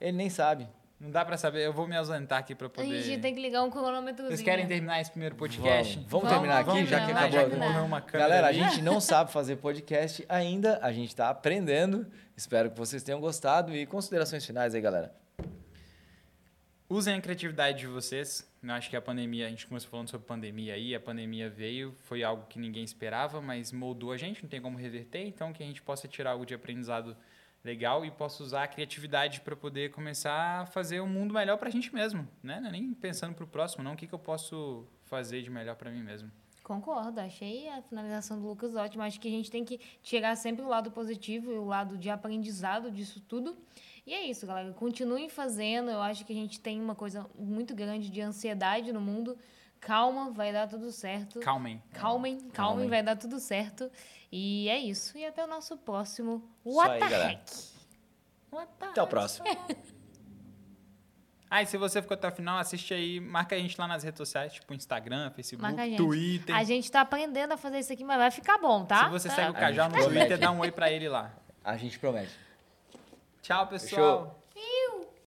Ele nem sabe. Não dá pra saber, eu vou me ausentar aqui pra poder... A gente tem que ligar um cronômetrozinho. Vocês querem terminar esse primeiro podcast? Vamos, vamos, vamos terminar aqui, vamos já que acabou. Já que morreu uma câmera. Galera, a gente não sabe fazer podcast ainda, a gente tá aprendendo. Espero que vocês tenham gostado e considerações finais aí, galera. Usem a criatividade de vocês. Eu acho que a pandemia, a gente começou falando sobre pandemia aí, a pandemia veio, foi algo que ninguém esperava, mas moldou a gente, não tem como reverter, então que a gente possa tirar algo de aprendizado legal e possa usar a criatividade para poder começar a fazer um mundo melhor para a gente mesmo, né? Não é nem pensando para o próximo, não, o que, que eu posso fazer de melhor para mim mesmo. Concordo, achei a finalização do Lucas ótima. Acho que a gente tem que tirar sempre o lado positivo e o lado de aprendizado disso tudo. E é isso, galera. Continuem fazendo. Eu acho que a gente tem uma coisa muito grande de ansiedade no mundo. Calma, vai dar tudo certo. Calmem. Calmem, calmem, calmem. Vai dar tudo certo. E é isso. E até o nosso próximo What the Hack. Até o próximo. Ah, e se você ficou até o final, assiste aí, marca a gente lá nas redes sociais, tipo Instagram, Facebook, a Twitter. A gente tá aprendendo a fazer isso aqui, mas vai ficar bom, tá? Se você tá. segue o Cajal no promete. Twitter, dá um oi pra ele lá. A gente promete. Tchau, pessoal. Show.